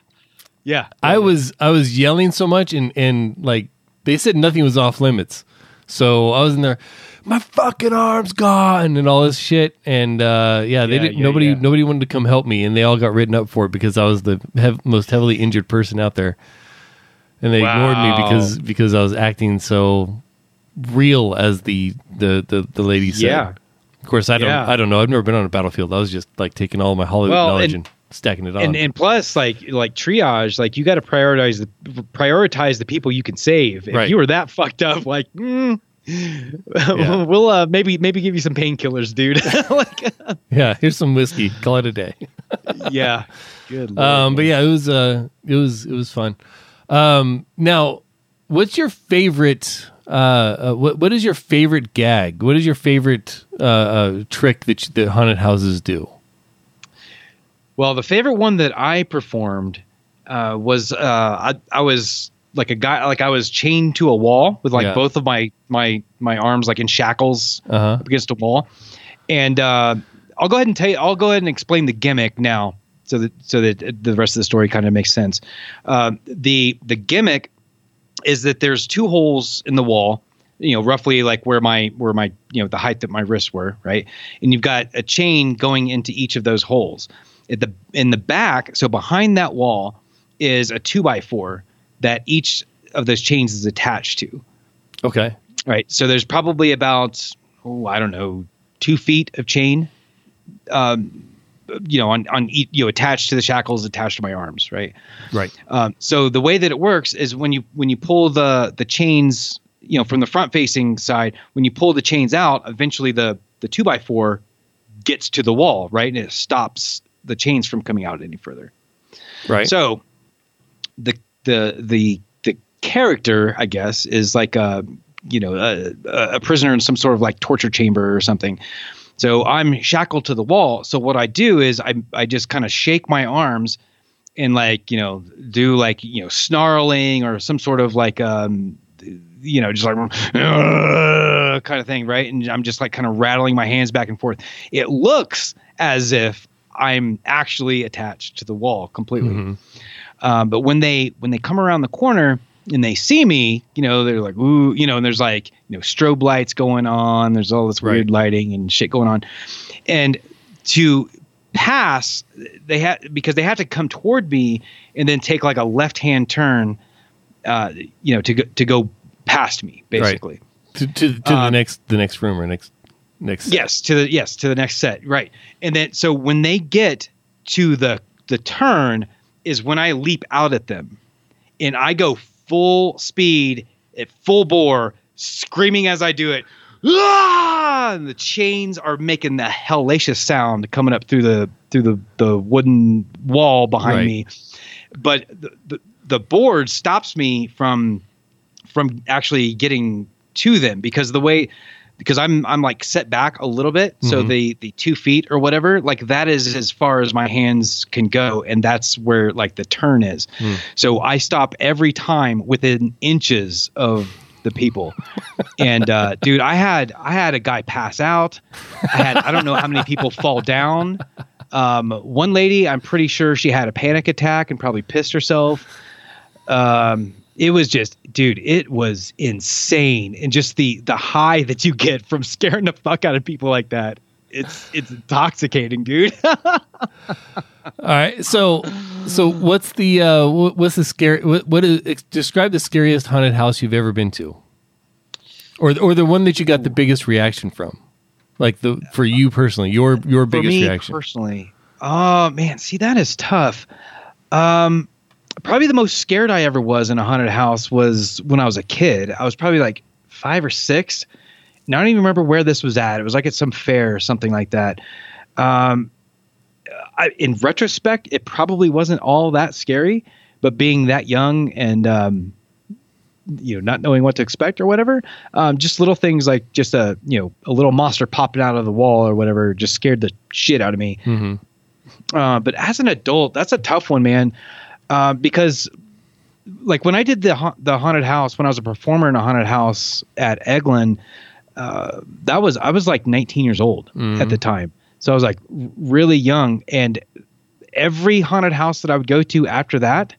Yeah. I yeah. was, I was yelling so much and, and like, they said nothing was off limits. So I was in there, my fucking arm's gone and all this shit. And uh, yeah, they yeah, didn't. Yeah, nobody, yeah. nobody wanted to come help me, and they all got written up for it because I was the hev- most heavily injured person out there, and they wow. ignored me because because I was acting so real, as the the, the, the lady said. Yeah. Of course, I don't. Yeah. I don't know. I've never been on a battlefield. I was just like taking all my Hollywood well, knowledge and. and- stacking it on. And, and plus like, like triage, like you got to prioritize the prioritize the people you can save. If right. you were that fucked up, like, mm, yeah. we'll uh, maybe, maybe give you some painkillers, dude. like, yeah. Here's some whiskey. Call it a day. yeah. Good. Lord. Um, but yeah, it was, uh, it was, it was fun. Um, now what's your favorite, uh, uh what, what is your favorite gag? What is your favorite, uh, uh trick that you, the haunted houses do? Well, the favorite one that I performed uh, was uh, I, I was like a guy, like I was chained to a wall with like yeah. both of my my my arms like in shackles uh-huh. up against a wall, and uh, I'll go ahead and tell you, I'll go ahead and explain the gimmick now, so that so that the rest of the story kind of makes sense. Uh, the the gimmick is that there's two holes in the wall, you know, roughly like where my where my you know the height that my wrists were, right, and you've got a chain going into each of those holes. At the in the back, so behind that wall is a two by four that each of those chains is attached to. Okay. Right. So there's probably about oh I don't know two feet of chain, um, you know on on you know attached to the shackles attached to my arms. Right. Right. Um, so the way that it works is when you when you pull the the chains you know from the front facing side, when you pull the chains out, eventually the the two by four gets to the wall, right, and it stops the chains from coming out any further. Right. So the, the, the, the character, I guess, is like a, you know, a, a prisoner in some sort of like torture chamber or something. So I'm shackled to the wall. So what I do is I, I just kind of shake my arms and like, you know, do like, you know, snarling or some sort of like, um, you know, just like uh, kind of thing. Right. And I'm just like kind of rattling my hands back and forth. It looks as if I'm actually attached to the wall completely. Mm-hmm. Um, but when they, when they come around the corner and they see me, you know, they're like, ooh, you know, and there's like, you know, strobe lights going on. There's all this weird right. lighting and shit going on. And to pass, they had, because they had to come toward me and then take like a left-hand turn, uh, you know, to go, to go past me basically. Right. To, to, to um, the next, the next room or next, next set. Yes, to the yes, to the next set. Right. And then so when they get to the the turn is when I leap out at them. And I go full speed at full bore, screaming as I do it. Ah! And the chains are making the hellacious sound coming up through the through the, the wooden wall behind right. me. But the, the the board stops me from from actually getting to them because the way Because I'm I'm like set back a little bit, mm-hmm. so the the two feet or whatever, like that is as far as my hands can go, and that's where like the turn is. Mm. So I stop every time within inches of the people. and uh, dude, I had I had a guy pass out. I had I don't know how many people fall down. Um, one lady, I'm pretty sure she had a panic attack and probably pissed herself. Um, It was just, dude, it was insane. And just the the high that you get from scaring the fuck out of people like that. It's it's intoxicating, dude. All right. So so what's the uh, what's the scary what, what is describe the scariest haunted house you've ever been to? Or or the one that you got the biggest reaction from? Like the for you personally, your your biggest for me reaction personally. Oh man, see that is tough. Um, probably the most scared I ever was in a haunted house was when I was a kid. I was probably like five or six. And I don't even remember where this was at. It was like at some fair or something like that. Um, I, in retrospect, it probably wasn't all that scary, but being that young and um, you know, not knowing what to expect or whatever, um, just little things like just a you know a little monster popping out of the wall or whatever just scared the shit out of me. Mm-hmm. Uh, but as an adult, that's a tough one, man, uh, because like when I did the ha- the haunted house, when I was a performer in a haunted house at Eglin, uh, that was I was like nineteen years old mm-hmm. at the time. So I was like really young, and every haunted house that I would go to after that,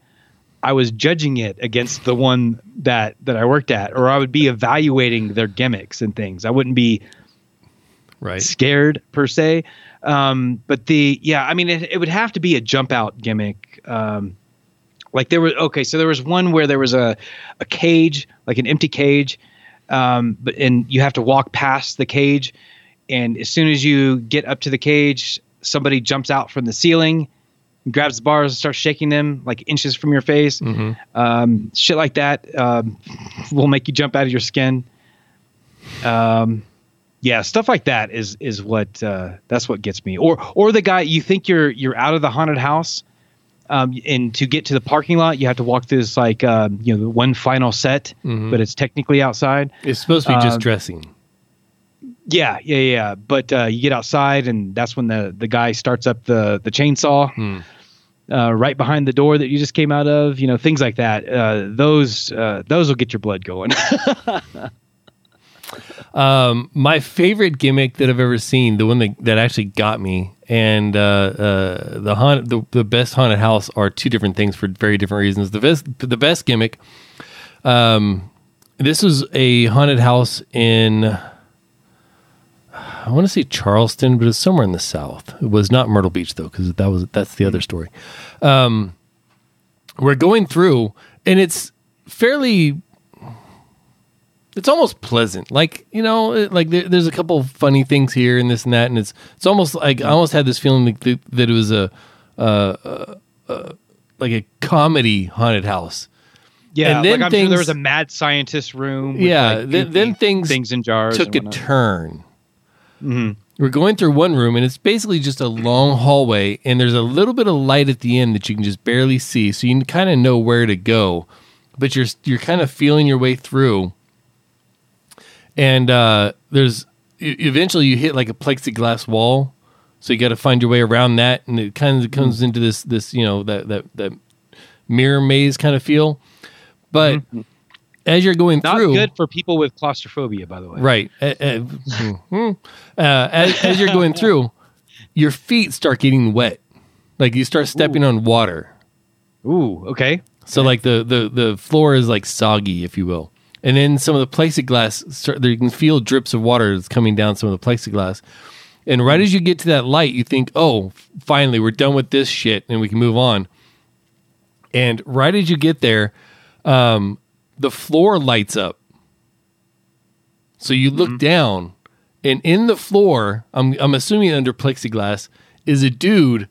I was judging it against the one that, that I worked at, or I would be evaluating their gimmicks and things. I wouldn't be right. scared per se. Um, but the, yeah, I mean, it, it would have to be a jump out gimmick. Um, like there was, okay. So there was one where there was a, a cage, like an empty cage. Um, but, and you have to walk past the cage. And as soon as you get up to the cage, somebody jumps out from the ceiling, grabs the bars and starts shaking them like inches from your face. Mm-hmm. Um, shit like that um, will make you jump out of your skin. Um, yeah, stuff like that is is what uh, that's what gets me. Or or the guy you think you're you're out of the haunted house, um, and to get to the parking lot you have to walk through this like um, you know one final set, mm-hmm. but it's technically outside. It's supposed to be just um, dressing. Yeah, yeah, yeah. But uh, you get outside, and that's when the, the guy starts up the, the chainsaw hmm. uh, right behind the door that you just came out of. You know, things like that. Uh, those uh, those will get your blood going. um, my favorite gimmick that I've ever seen, the one that, that actually got me, and uh, uh, the, haunt, the the best haunted house are two different things for very different reasons. The best the best gimmick. Um, this was a haunted house in. I want to say Charleston, but it's somewhere in the South. It was not Myrtle Beach though, because that was that's the other story. Um, we're going through, and it's fairly, it's almost pleasant. Like you know, it, like there, there's a couple of funny things here and this and that, and it's it's almost like I almost had this feeling that, that, that it was a, uh, uh, uh, like a comedy haunted house. Yeah, and then like I'm things, sure there was a mad scientist room. With yeah, like then, then things things in jars took a turn. Mm-hmm. We're going through one room, and it's basically just a long hallway, and there's a little bit of light at the end that you can just barely see, so you can kind of know where to go, but you're you're kind of feeling your way through. And uh, there's eventually you hit like a plexiglass wall, so you got to find your way around that, and it kind of comes mm-hmm. into this this you know that that that mirror maze kind of feel, but. Mm-hmm. As you're going Not through, good for people with claustrophobia, by the way. Right. Uh, uh, uh, as, as you're going through, your feet start getting wet, like you start stepping Ooh. on water. Ooh. Okay. So okay. like the, the the floor is like soggy, if you will, and then some of the plexiglass start. You can feel drips of water that's coming down some of the plexiglass, and right as you get to that light, you think, "Oh, finally, we're done with this shit, and we can move on." And right as you get there, um. the floor lights up. So you look mm-hmm. down, and in the floor, I'm I'm assuming under plexiglass, is a dude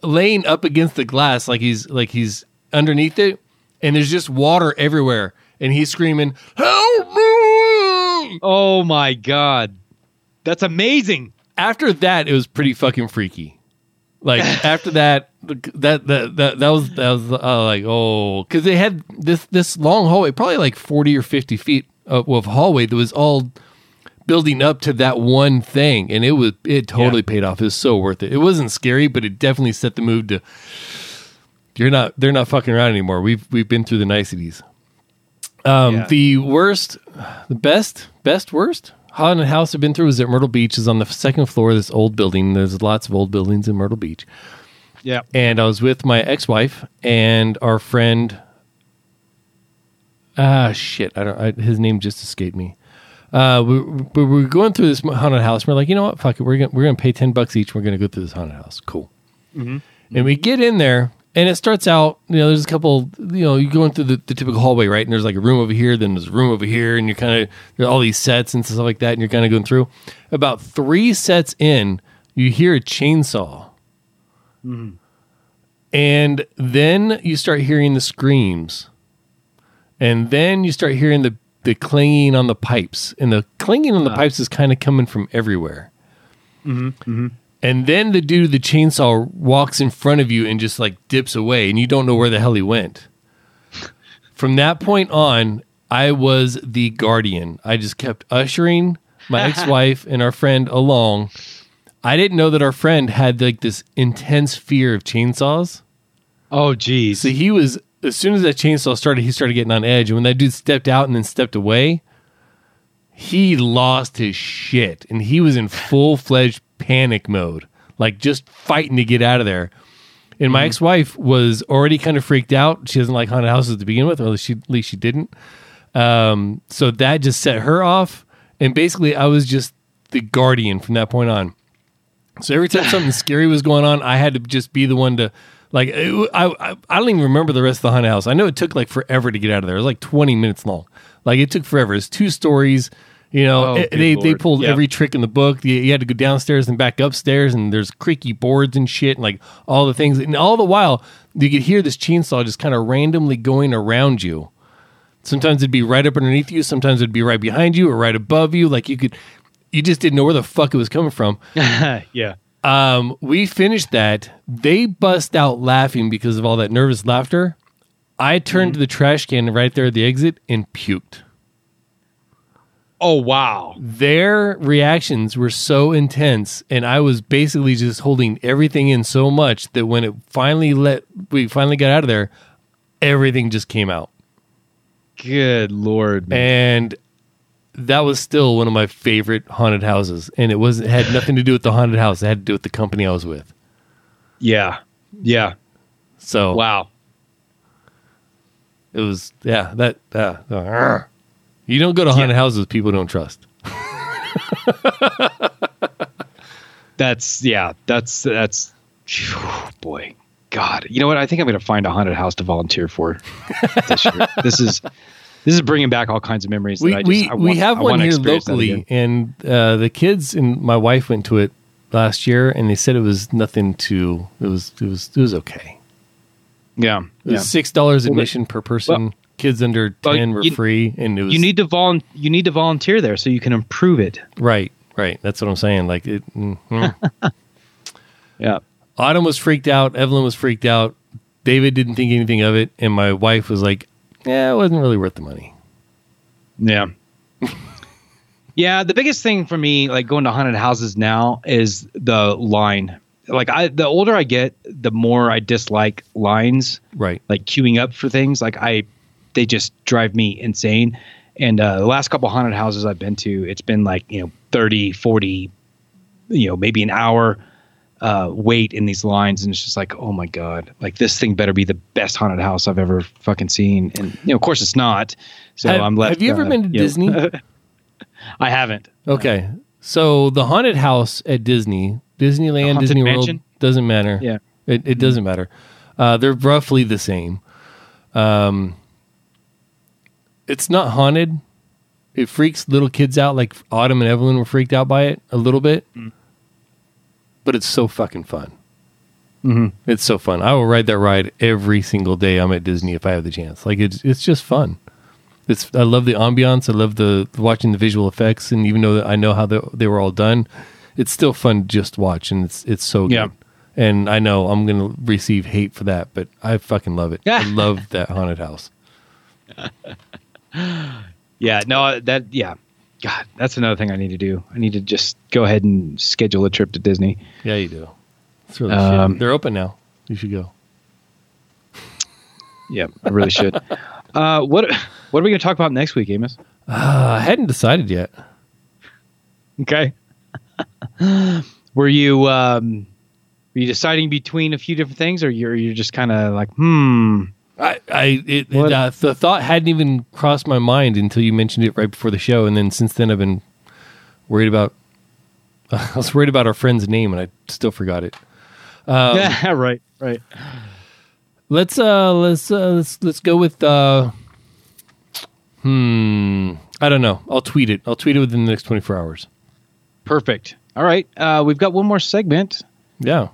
laying up against the glass like he's like he's underneath it, and there's just water everywhere, and he's screaming, "Help me!" Oh my God. That's amazing. After that, it was pretty fucking freaky. Like after that, that that that that was that was uh, like oh, because they had this this long hallway, probably like forty or fifty feet of, of hallway that was all building up to that one thing, and it was it totally yeah. paid off. It was so worth it. It wasn't scary, but it definitely set the mood to you're not they're not fucking around anymore. We've we've been through the niceties. Um, yeah. The worst, the best, best worst. haunted house I've been through was at Myrtle Beach. Is on the second floor of this old building. There's lots of old buildings in Myrtle Beach. Yeah. And I was with my ex-wife and our friend. Ah, shit. I don't, I, his name just escaped me. Uh, we, we were going through this haunted house. And we're like, you know what? Fuck it. We're going we're gonna pay ten bucks each. We're going to go through this haunted house. Cool. Mm-hmm. And we get in there And it starts out, you know, there's a couple, you know, you're going through the, the typical hallway, right? And there's like a room over here, then there's a room over here, and you're kind of, there's all these sets and stuff like that, and you're kind of going through. About three sets in, you hear a chainsaw. Mm-hmm. And then you start hearing the screams. And then you start hearing the, the clanging on the pipes. And the clanging on the uh, pipes is kind of coming from everywhere. Mm-hmm, mm-hmm. And then the dude with the chainsaw walks in front of you and just like dips away, and you don't know where the hell he went. From that point on, I was the guardian. I just kept ushering my ex-wife and our friend along. I didn't know that our friend had like this intense fear of chainsaws. Oh, geez. So he was, as soon as that chainsaw started, he started getting on edge. And when that dude stepped out and then stepped away, he lost his shit. And he was in full-fledged panic mode, like just fighting to get out of there. And my mm-hmm. ex-wife was already kind of freaked out. She doesn't like haunted houses to begin with, or at least she, at least she didn't. Um, so that just set her off. And basically, I was just the guardian from that point on. So every time something scary was going on, I had to just be the one to, like, it, I, I I don't even remember the rest of the haunted house. I know it took like forever to get out of there. It was like twenty minutes long. Like it took forever. It's two stories. You know, oh, it, they, they pulled yep. every trick in the book. You, you had to go downstairs and back upstairs, and there's creaky boards and shit, and like all the things. And all the while, you could hear this chainsaw just kind of randomly going around you. Sometimes it'd be right up underneath you. Sometimes it'd be right behind you or right above you. Like you could, you just didn't know where the fuck it was coming from. Yeah. Um, we finished that. They bust out laughing because of all that nervous laughter. I turned mm-hmm. to the trash can right there at the exit and puked. Oh, wow. Their reactions were so intense, and I was basically just holding everything in so much that when it finally let, we finally got out of there, everything just came out. Good Lord, man. And that was still one of my favorite haunted houses, and it was it had nothing to do with the haunted house. It had to do with the company I was with. Yeah. Yeah. So. Wow. It was, yeah, that, uh, uh you don't go to haunted yeah. houses people don't trust. that's, yeah, that's, that's, oh boy, God. You know what? I think I'm going to find a haunted house to volunteer for this year. This is, this is bringing back all kinds of memories. We, that I just, we, I want, we have I one here locally, and uh, the kids and my wife went to it last year, and they said it was nothing to, it was, it was, it was okay. Yeah. It was yeah. six dollars admission well, per person. Well, kids under ten well, you, were free, and it was, you need to vol- you need to volunteer there so you can improve it. Right, right. That's what I'm saying. Like it. Mm-hmm. Yeah. Autumn was freaked out. Evelyn was freaked out. David didn't think anything of it, and my wife was like, "Yeah, it wasn't really worth the money." Yeah. Yeah. The biggest thing for me, like going to haunted houses now, is the line. Like I, the older I get, the more I dislike lines. Right. Like queuing up for things. Like I. They just drive me insane. And uh, the last couple haunted houses I've been to, it's been like, you know, thirty, forty, you know, maybe an hour uh, wait in these lines. And it's just like, oh my God, like this thing better be the best haunted house I've ever fucking seen. And, you know, of course it's not. So have, I'm left. Have you ever uh, been to you Disney? I haven't. Okay. So the haunted house at Disney, Disneyland, Disney Mansion? World, doesn't matter. Yeah. It, it doesn't matter. Uh, they're roughly the same. Um, It's not haunted. It freaks little kids out, like Autumn and Evelyn were freaked out by it a little bit. Mm. But it's so fucking fun. Mm-hmm. It's so fun. I will ride that ride every single day I'm at Disney if I have the chance. Like it's it's just fun. It's I love the ambiance. I love the watching the visual effects, and even though I know how they, they were all done, it's still fun to just watch, and it's it's so yeah. good. And I know I'm gonna receive hate for that, but I fucking love it. I love that haunted house. Yeah, no, that, yeah. God, that's another thing I need to do. I need to just go ahead and schedule a trip to Disney. Yeah, you do. It's really um, shit. They're open now. You should go. Yeah, I really should. Uh, what What are we going to talk about next week, Amos? Uh, I hadn't decided yet. Okay. Were you um, were you deciding between a few different things, or you're you're just kind of like, hmm... I, I it, it, uh, the thought hadn't even crossed my mind until you mentioned it right before the show, and then since then I've been worried about. Uh, I was worried about our friend's name, and I still forgot it. Um, yeah, right, right. Let's uh let's uh, let's let's go with uh hmm I don't know. I'll tweet it. I'll tweet it within the next twenty-four hours. Perfect. All right. Uh, we've got one more segment. Yeah.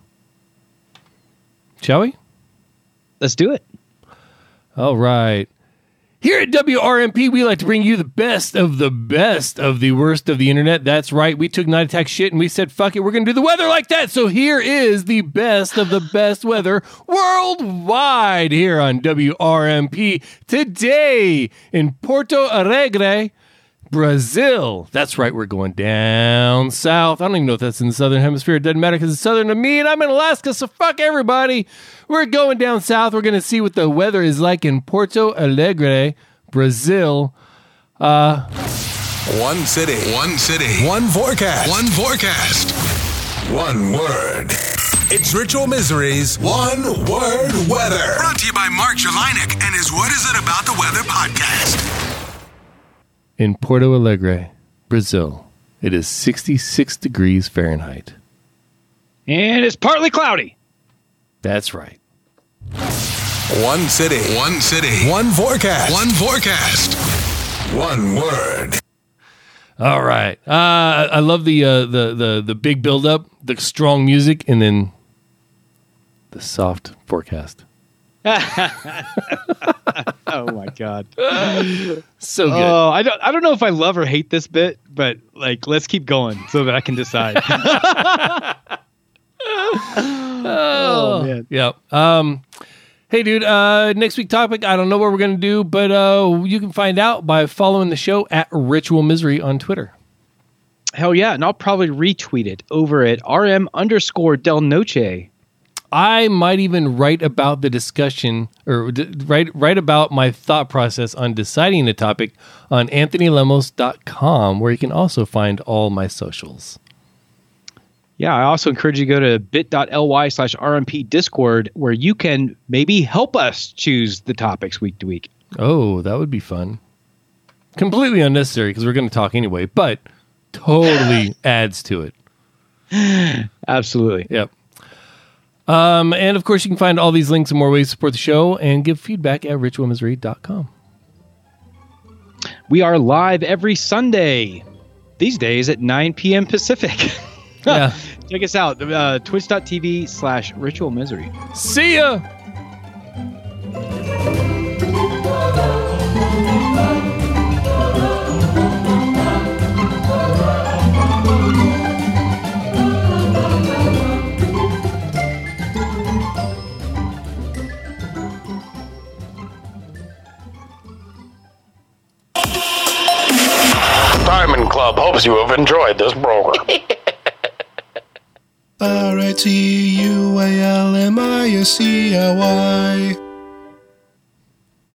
Shall we? Let's do it. All right. Here at W R M P, we like to bring you the best of the best of the worst of the internet. That's right. We took Night Attack shit and we said, fuck it, we're going to do the weather like that. So here is the best of the best weather worldwide here on W R M P today in Porto Alegre, Brazil. That's right. We're going down south. I don't even know if that's in the southern hemisphere. It doesn't matter because it's southern to me and I'm in Alaska, so fuck everybody. We're going down south. We're going to see what the weather is like in Porto Alegre, Brazil. Uh, one city. One city. One forecast. One forecast. One word. It's Ritual Misery's One Word Weather. Brought to you by Mark Jelinek and his What Is It About the Weather podcast. In Porto Alegre, Brazil, it is sixty-six degrees Fahrenheit. And it's partly cloudy. That's right. One city. One city. One forecast. One forecast. One word. All right. Uh, I love the, uh, the, the, the big build-up, the strong music, and then the soft forecast. Oh my god, so good! Oh, I don't, I don't know if I love or hate this bit, but like, let's keep going so that I can decide. oh, oh man, yeah. Um, hey, dude. Uh, next week topic. I don't know what we're gonna do, but uh, you can find out by following the show at Ritual Misery on Twitter. Hell yeah, and I'll probably retweet it over at rm underscore del noche. I might even write about the discussion or d- write write about my thought process on deciding the topic on anthony lemos dot com, where you can also find all my socials. Yeah, I also encourage you to go to bit.ly slash RMP Discord, where you can maybe help us choose the topics week to week. Oh, that would be fun. Completely unnecessary because we're going to talk anyway, but totally adds to it. Absolutely. Yep. Um, and of course you can find all these links and more ways to support the show and give feedback at ritual misery dot com. We are live every Sunday these days at nine p.m. Pacific. Yeah. Check us out. Uh, twitch.tv slash ritual misery. See ya. Diamond Club hopes you have enjoyed this program. R I T U A L M I S E L Y